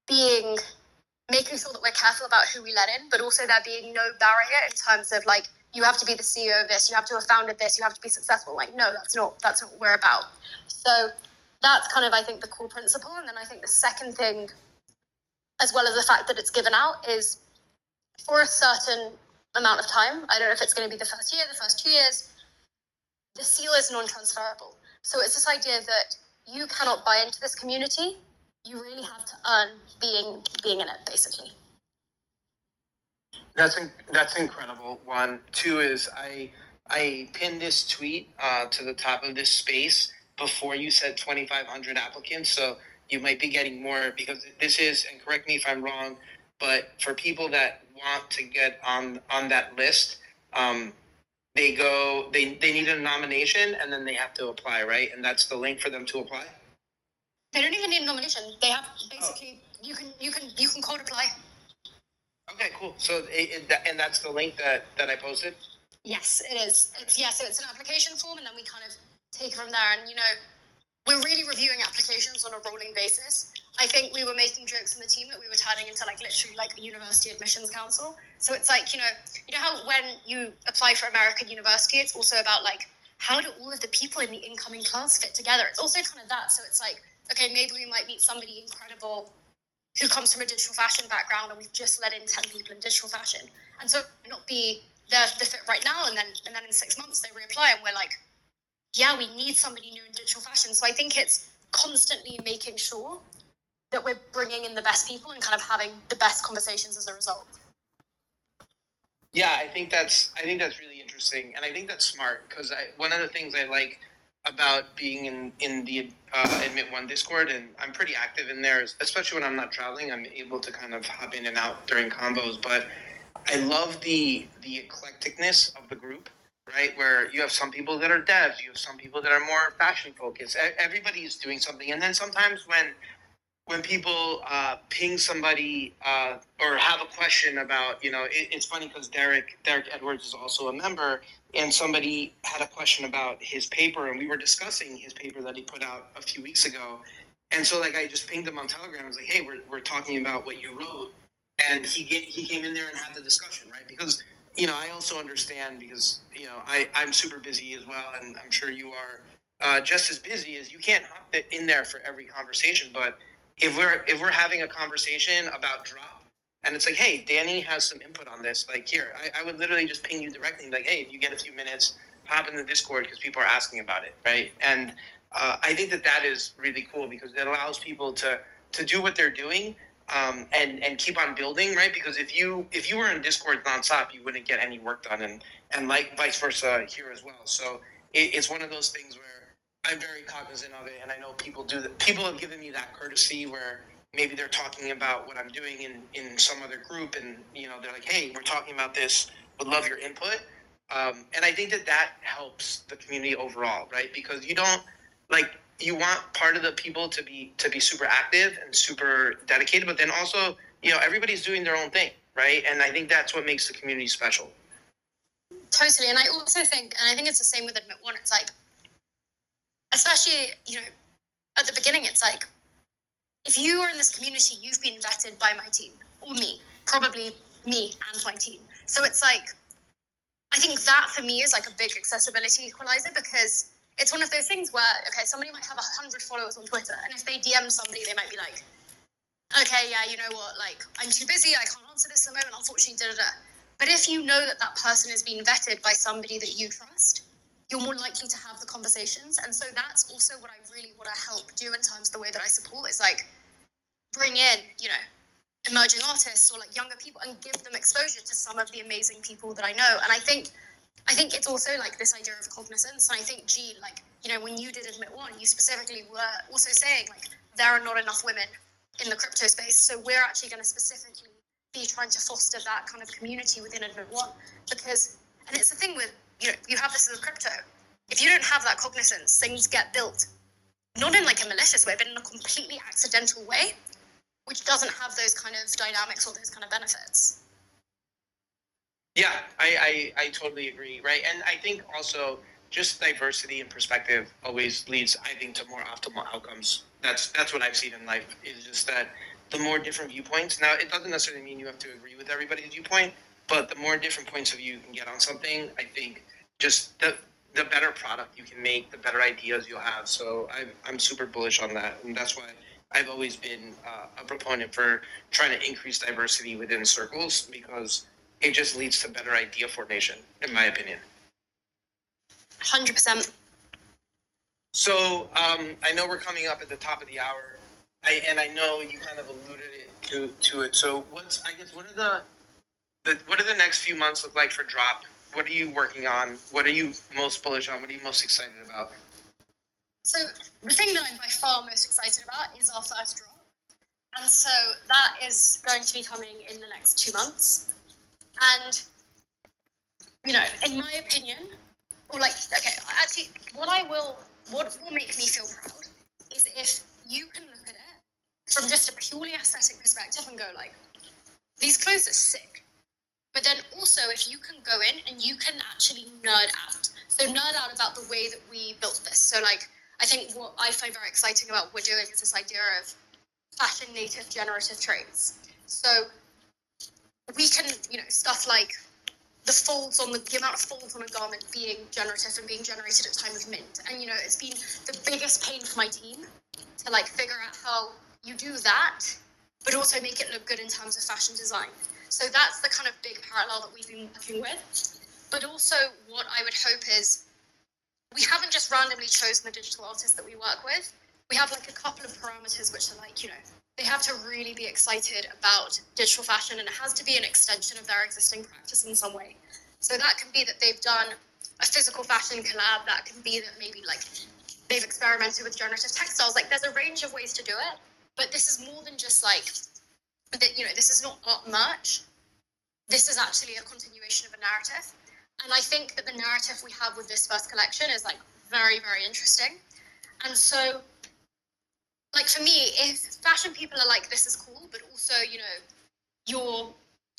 making sure that we're careful about who we let in, but also there being no barrier in terms of like, you have to be the CEO of this, you have to have founded this, you have to be successful. Like, no, that's not what we're about. So that's kind of, I think, the core principle. And then I think the second thing as well as the fact that it's given out, is for a certain amount of time. I don't know if it's going to be the first year, the first 2 years. The seal is non-transferable. So it's this idea that you cannot buy into this community. You really have to earn being in it, basically. That's incredible. One, two is I pinned this tweet to the top of this space before you said 2,500 applicants. So you might be getting more, because this is, and correct me if I'm wrong, but for people that want to get on that list, they need a nomination and then they have to apply, right? And that's the link for them to apply. They don't even need a nomination. They have basically, you can code apply. Okay, cool. So and that's the link that I posted? Yes, it is. So it's an application form, and then we kind of take it from there. And, we're really reviewing applications on a rolling basis. I think we were making jokes in the team that we were turning into literally a university admissions council. So it's you know how when you apply for American university, it's also about how do all of the people in the incoming class fit together? It's also kind of that. So it's okay, maybe we might meet somebody incredible who comes from a digital fashion background, and we've just let in 10 people in digital fashion. And so it might not be the fit right now, and then in 6 months they reapply, and we're we need somebody new in digital fashion. So I think it's constantly making sure that we're bringing in the best people and kind of having the best conversations as a result. Yeah, I think that's really interesting, and I think that's smart, because one of the things I like about being in the Admit One Discord, and I'm pretty active in there, especially when I'm not traveling. I'm able to kind of hop in and out during combos, but I love the eclecticness of the group, right? Where you have some people that are devs, you have some people that are more fashion focused. Everybody's doing something, and then sometimes when people ping somebody or have a question about, it's funny because Derek Edwards is also a member, and somebody had a question about his paper, and we were discussing his paper that he put out a few weeks ago. And so I just pinged him on Telegram. I was like, hey, we're talking about what you wrote. And he came in there and had the discussion, right? Because, I also understand, because, I'm super busy as well, and I'm sure you are just as busy. As you can't hop in there for every conversation, but if we're having a conversation about DRAUP, and it's hey, Dani has some input on this, here, I would literally just ping you directly, hey, if you get a few minutes, hop in the Discord, because people are asking about it, right? And I think that is really cool, because it allows people to do what they're doing and keep on building, right? Because if you were in Discord nonstop, you wouldn't get any work done, and vice versa here as well. So it's one of those things where I'm very cognizant of it, and I know people do that. People have given me that courtesy where maybe they're talking about what I'm doing in some other group, and they're like, "Hey, we're talking about this. Would love your input." And I think that helps the community overall, right? Because you don't you want part of the people to be super active and super dedicated, but then also everybody's doing their own thing, right? And I think that's what makes the community special. Totally, and I also think, and I think it's the same with Admit One. It's especially, at the beginning, it's if you are in this community, you've been vetted by my team, or me, probably me and my team. So it's I think that for me is a big accessibility equalizer, because it's one of those things where, okay, somebody might have 100 followers on Twitter, and if they DM somebody, they might be okay, yeah, you know what, I'm too busy, I can't answer this at the moment, unfortunately, But if you know that person has been vetted by somebody that you trust, you're more likely to have the conversations. And so that's also what I really want to help do in terms of the way that I support is bring in, emerging artists or younger people and give them exposure to some of the amazing people that I know. And I think it's also this idea of cognizance. And I think, when you did Admit One, you specifically were also saying there are not enough women in the crypto space. So we're actually going to specifically be trying to foster that kind of community within Admit One, because, and it's the thing with, you have this as a crypto. If you don't have that cognizance, things get built, not in a malicious way, but in a completely accidental way, which doesn't have those kind of dynamics or those kind of benefits. Yeah, I totally agree, right? And I think also just diversity and perspective always leads, I think, to more optimal outcomes. That's what I've seen in life, is just that the more different viewpoints. Now, it doesn't necessarily mean you have to agree with everybody's viewpoint, but the more different points of view you can get on something, I think just the better product you can make, the better ideas you'll have. So I'm super bullish on that. And that's why I've always been a proponent for trying to increase diversity within circles, because it just leads to better idea formation, in my opinion. 100%. So I know we're coming up at the top of the hour, and I know you kind of alluded to it. So what do the next few months look like for DRAUP? What are you working on? What are you most bullish on? What are you most excited about? So the thing that I'm by far most excited about is our first drop. And so that is going to be coming in the next 2 months. And, you know, in my opinion, or like, okay, actually, what will make me feel proud is if you can look at it from just a purely aesthetic perspective and go like, these clothes are sick. But then also if you can go in and you can actually nerd out. So nerd out about the way that we built this. So like, I think what I find very exciting about what we're doing is this idea of fashion native generative traits. So we can, you know, stuff like the amount of folds on a garment being generative and being generated at time of mint. And, you know, it's been the biggest pain for my team to like figure out how you do that, but also make it look good in terms of fashion design. So that's the kind of big parallel that we've been working with. But also what I would hope is, we haven't just randomly chosen the digital artists that we work with. We have like a couple of parameters which are like, you know, they have to really be excited about digital fashion, and it has to be an extension of their existing practice in some way. So that can be that they've done a physical fashion collab. That can be that maybe like they've experimented with generative textiles. Like there's a range of ways to do it, but this is more than just like that, you know, this is not art merch. This is actually a continuation of a narrative. And I think that the narrative we have with this first collection is like very, very interesting. And so like for me, if fashion people are like, this is cool, but also, you know, your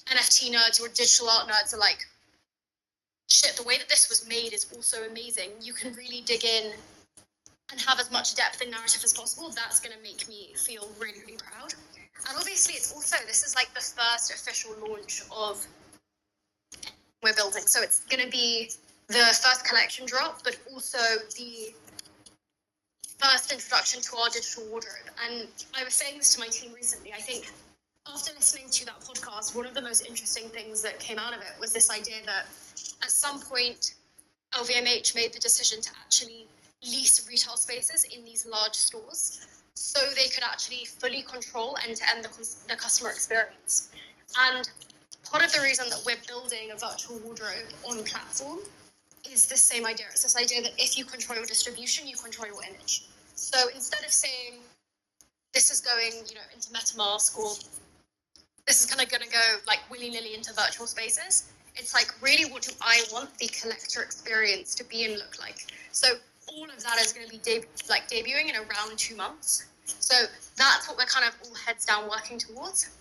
NFT nerds, your digital art nerds are like, shit, the way that this was made is also amazing. You can really dig in and have as much depth in narrative as possible. That's going to make me feel really, really proud. And obviously it's also, this is like the first official launch of we're building, so it's going to be the first collection drop, but also the first introduction to our digital wardrobe. And I was saying this to my team recently, I think after listening to that podcast, one of the most interesting things that came out of it was this idea that at some point LVMH made the decision to actually lease retail spaces in these large stores so they could actually fully control end-to-end the customer experience. And part of the reason that we're building a virtual wardrobe on platform is this same idea. It's this idea that if you control your distribution, you control your image. So instead of saying, this is going, you know, into MetaMask, or this is kind of going to go like willy-nilly into virtual spaces, it's like, really, what do I want the collector experience to be and look like? So all of that is going to be debuting in around 2 months. So that's what we're kind of all heads down working towards,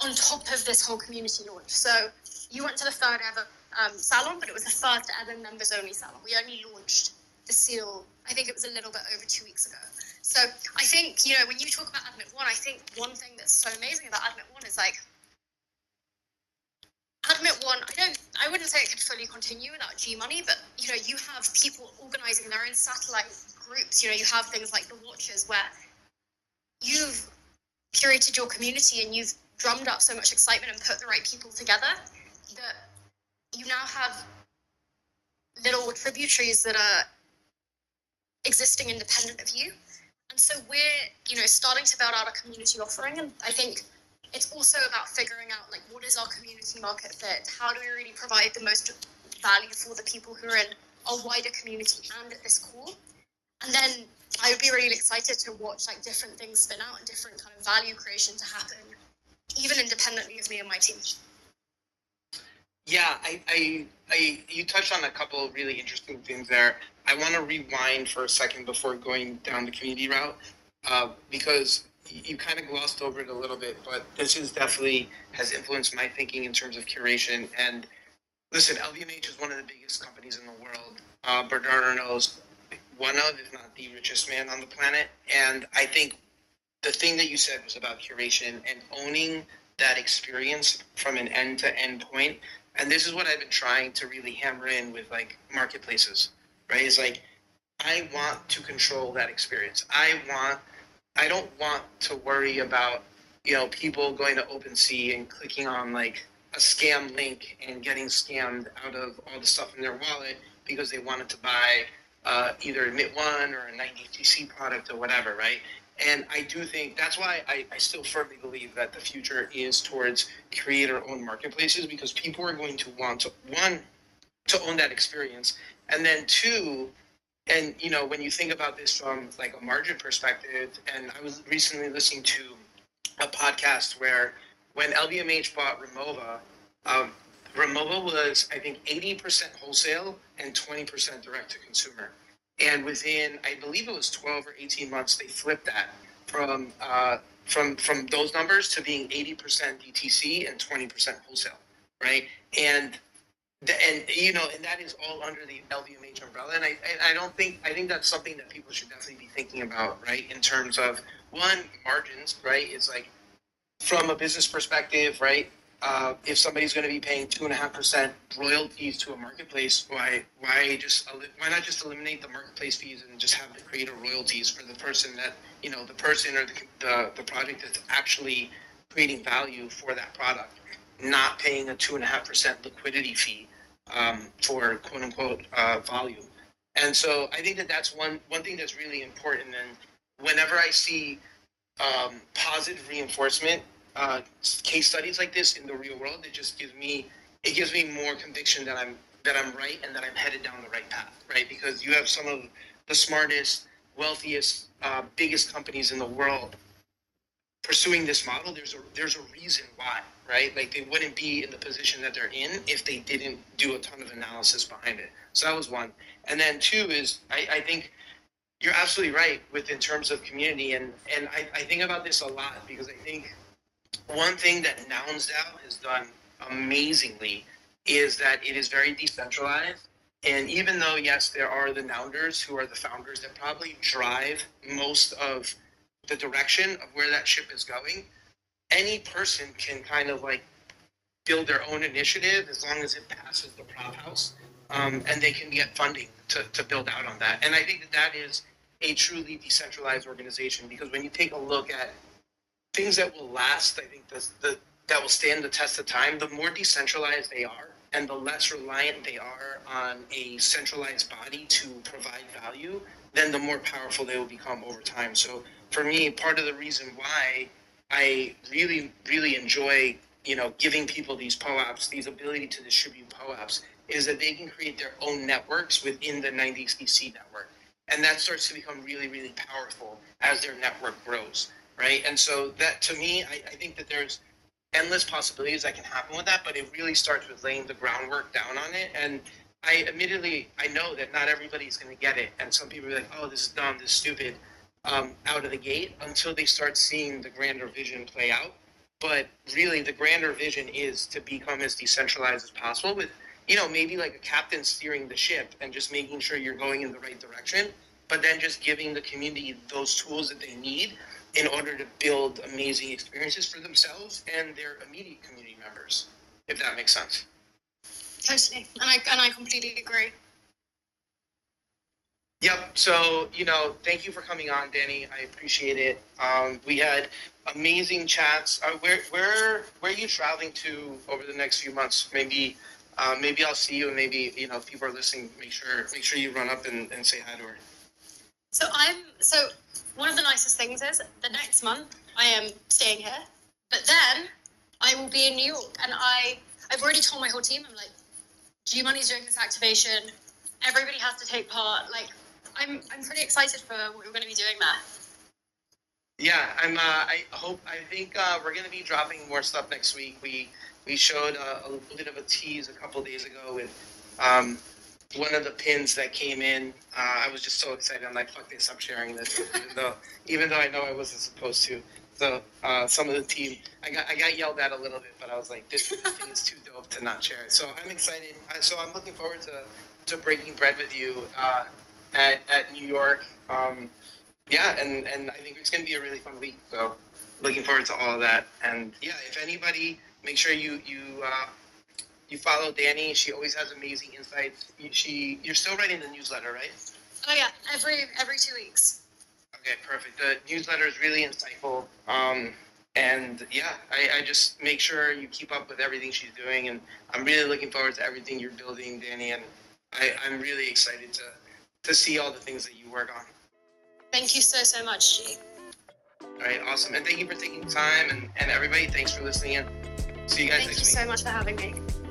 on top of this whole community launch. So you went to the third ever salon, but it was the first ever members only salon. We only launched the seal, I think it was a little bit over 2 weeks ago. So I think, you know, when you talk about Admit One, I think one thing that's so amazing about Admit One is like, Admit One, I wouldn't say it could fully continue without Gmoney, but you know, you have people organizing their own satellite groups. You know, you have things like the Watchers, where you've curated your community and you've drummed up so much excitement and put the right people together that you now have little tributaries that are existing independent of you. And so we're, you know, starting to build out a community offering. And I think it's also about figuring out like, what is our community market fit? How do we really provide the most value for the people who are in our wider community and at this core? And then I would be really excited to watch like different things spin out and different kind of value creation to happen, even independently of me and my team. Yeah, I you touched on a couple of really interesting things there. I want to rewind for a second before going down the community route, because you kind of glossed over it a little bit, but this is definitely has influenced my thinking in terms of curation. And listen, LVMH is one of the biggest companies in the world. Bernard Arnault's one of, if not the richest man on the planet. And I think the thing that you said was about curation and owning that experience from an end-to-end point. And this is what I've been trying to really hammer in with like marketplaces, right? It's like, I want to control that experience. I want I don't want to worry about, you know, people going to OpenSea and clicking on like a scam link and getting scammed out of all the stuff in their wallet because they wanted to buy either Admit One or a 90CC product or whatever, right? And I do think that's why I still firmly believe that the future is towards creator-owned marketplaces, because people are going to want to, one, to own that experience, and then two, and you know, when you think about this from like a margin perspective, and I was recently listening to a podcast where when LVMH bought Remova, Remova was, I think, 80% wholesale and 20% direct to consumer. And within, I believe it was 12 or 18 months, they flipped that from those numbers to being 80% DTC and 20% wholesale, right? And you know, and that is all under the LVMH umbrella. And I think that's something that people should definitely be thinking about, right? In terms of one, margins, right? It's like from a business perspective, right? If somebody's going to be paying 2.5% royalties to a marketplace, why not just eliminate the marketplace fees and just have the creator royalties for the person that, you know, the person or the project that's actually creating value for that product, not paying a 2.5% liquidity fee for quote unquote volume. And so I think that that's one thing that's really important. And whenever I see positive reinforcement case studies like this in the real world, it gives me more conviction that I'm right and that I'm headed down the right path, right? Because you have some of the smartest, wealthiest, biggest companies in the world pursuing this model. There's a reason why, right? Like they wouldn't be in the position that they're in if they didn't do a ton of analysis behind it. So that was one. And then two is I think you're absolutely right with in terms of community, and I think about this a lot because I think one thing that NounsDAO has done amazingly is that it is very decentralized. And even though, yes, there are the Nounders who are the founders that probably drive most of the direction of where that ship is going, any person can kind of like build their own initiative as long as it passes the prop house, and they can get funding to build out on that. And I think that is a truly decentralized organization, because when you take a look at things that will last, I think that will stand the test of time, the more decentralized they are and the less reliant they are on a centralized body to provide value, then the more powerful they will become over time. So for me, part of the reason why I really, really enjoy, you know, giving people these POAPs, these ability to distribute POAPs, is that they can create their own networks within the 90CC network. And that starts to become really, really powerful as their network grows, right? And so that, to me, I think that there's endless possibilities that can happen with that, but it really starts with laying the groundwork down on it. And I know that not everybody's going to get it. And some people are like, oh, this is dumb, this is stupid, out of the gate, until they start seeing the grander vision play out. But really, the grander vision is to become as decentralized as possible with, you know, maybe like a captain steering the ship and just making sure you're going in the right direction, but then just giving the community those tools that they need in order to build amazing experiences for themselves and their immediate community members, if that makes sense. Totally, and I completely agree. Yep, so, you know, thank you for coming on, Dani. I appreciate it. We had amazing chats. Where are you traveling to over the next few months? Maybe I'll see you, and maybe, you know, if people are listening, make sure you run up and say hi to her. So one of the nicest things is the next month I am staying here, but then I will be in New York, and I've already told my whole team, I'm like, Gmoney's doing this activation, everybody has to take part. Like, I'm pretty excited for what we're going to be doing there. Yeah, I think we're going to be dropping more stuff next week. We showed a little bit of a tease a couple of days ago with one of the pins that came in. I was just so excited. I'm like, fuck this, I'm sharing this, even though I know I wasn't supposed to. So some of the team, I got yelled at a little bit, but I was like, this thing is too dope to not share it. So I'm excited. So I'm looking forward to breaking bread with you at New York. And I think it's going to be a really fun week. So looking forward to all of that. And yeah, if anybody, make sure you follow Dani. She always has amazing insights. You're still writing the newsletter, right? Oh yeah, every 2 weeks. Okay, perfect. The newsletter is really insightful. And yeah, I just make sure you keep up with everything she's doing. And I'm really looking forward to everything you're building, Dani. And I'm really excited to see all the things that you work on. Thank you so much, G. All right, awesome. And thank you for taking time. And everybody, thanks for listening in. See you guys next week. Thank you so much for having me.